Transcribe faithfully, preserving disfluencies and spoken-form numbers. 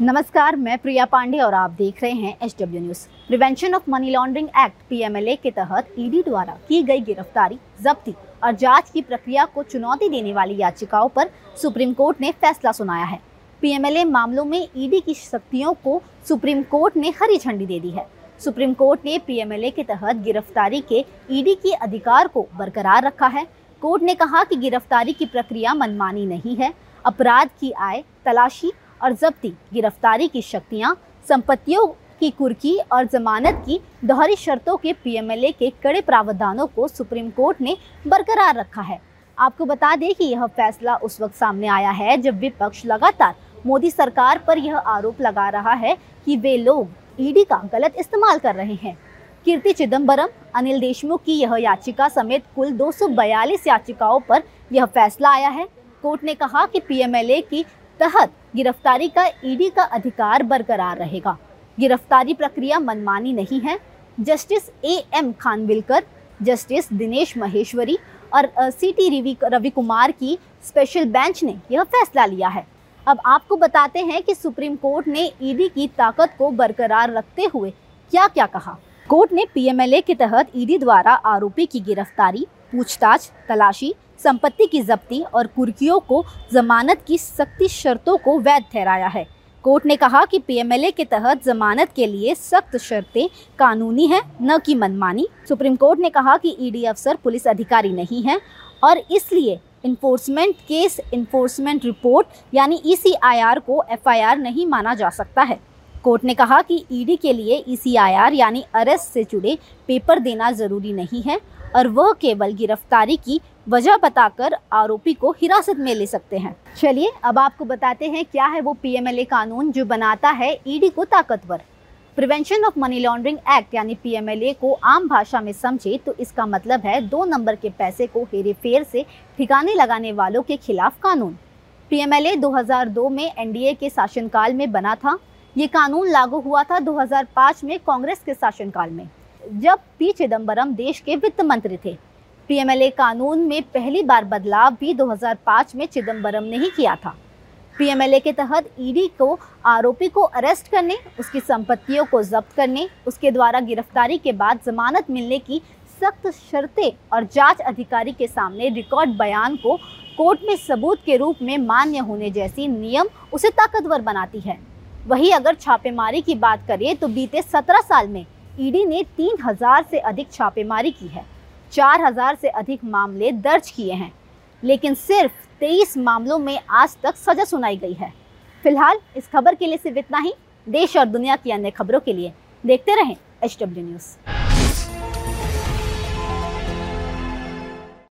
नमस्कार, मैं प्रिया पांडे और आप देख रहे हैं HW news. Prevention of money laundering act P M L A के तहत ईडी द्वारा की गई गिरफ्तारी, जब्ती और जांच की प्रक्रिया को चुनौती देने वाली याचिकाओं पर सुप्रीम कोर्ट ने फैसला सुनाया है। पी एम एल ए मामलों में ईडी की शक्तियों को सुप्रीम कोर्ट ने हरी झंडी दे दी है। सुप्रीम कोर्ट ने पी एम एल ए के तहत गिरफ्तारी के ईडी के अधिकार को बरकरार रखा है। कोर्ट ने कहा कि गिरफ्तारी की प्रक्रिया मनमानी नहीं है। अपराध की आय, तलाशी और जब्ती, गिरफ्तारी की शक्तियां, संपत्तियों की कुर्की और जमानत की दोहरी शर्तों के पी एम एल ए के कड़े प्रावधानों को सुप्रीम कोर्ट ने बरकरार रखा है। आपको बता दें कि यह फैसला उस वक्त सामने आया है जब विपक्ष लगातार मोदी सरकार पर यह आरोप लगा रहा है कि वे लोग ईडी का गलत इस्तेमाल कर रहे हैं। कीर्ति चिदम्बरम, अनिल देशमुख की यह याचिका समेत कुल दो सौ बयालीस याचिकाओं पर यह फैसला आया है। कोर्ट ने कहा कि पी एम एल ए की तहत गिरफ्तारी का ईडी का अधिकार बरकरार रहेगा। गिरफ्तारी प्रक्रिया मनमानी नहीं है। Justice A M Khanwilkar, justice Dinesh Maheshwari और सी टी रवि रवि कुमार की स्पेशल बेंच ने यह फैसला लिया है। अब आपको बताते हैं कि सुप्रीम कोर्ट ने ईडी की ताकत को बरकरार रखते हुए क्या क्या कहा। कोर्ट ने पी एम एल ए के तहत ईडी द्वारा आरोपी की गिरफ्तारी, पूछताछ, तलाशी, संपत्ति की जब्ती और कुर्कियों को जमानत की सख्त शर्तों को वैध ठहराया है। कोर्ट ने कहा कि पी एम एल ए के तहत जमानत के लिए सख्त शर्तें कानूनी हैं, न कि मनमानी। सुप्रीम कोर्ट ने कहा कि ईडी अफसर पुलिस अधिकारी नहीं हैं और इसलिए इन्फोर्समेंट केस इन्फोर्समेंट रिपोर्ट यानी ई सी आई आर को एफ आई आर नहीं माना जा सकता है। कोर्ट ने कहा कि ईडी के लिए ई सी आई आर यानी अरेस्ट से जुड़े पेपर देना जरूरी नहीं है और वह केवल गिरफ्तारी की वजह बताकर आरोपी को हिरासत में ले सकते हैं। चलिए अब आपको बताते हैं क्या है वो पी एम एल ए कानून जो बनाता है ईडी को ताकतवर। Prevention of money laundering act यानी पी एम एल ए को आम भाषा में समझे तो इसका मतलब है दो नंबर के पैसे को हेरफेर से ठिकाने लगाने वालों के खिलाफ कानून। पी एम एल ए दो हज़ार दो में एन डी ए के शासनकाल में बना था। ये कानून लागू हुआ था दो हज़ार पाँच में कांग्रेस के शासनकाल में, जब पी चिदंबरम देश के वित्त मंत्री थे। पी एम एल ए कानून में पहली बार बदलाव भी दो हज़ार पाँच में चिदंबरम ने ही किया था। पी एम एल ए के तहत ईडी को आरोपी को अरेस्ट करने, उसकी संपत्तियों को जब्त करने, उसके द्वारा गिरफ्तारी के बाद जमानत मिलने की सख्त शर्तें और जांच अधिकारी के सामने रिकॉर्ड बयान को कोर्ट में सबूत के रूप में मान्य होने जैसी नियम उसे ताकतवर बनाती है। वहीं अगर छापेमारी की बात करें तो बीते सत्रह साल में ईडी ने तीन हजार से अधिक छापेमारी की है, चार हजार से अधिक मामले दर्ज किए हैं, लेकिन सिर्फ तेईस मामलों में आज तक सजा सुनाई गई है। फिलहाल इस खबर के लिए सिर्फ इतना ही। देश और दुनिया की अन्य खबरों के लिए देखते रहें एच डब्ल्यू न्यूज।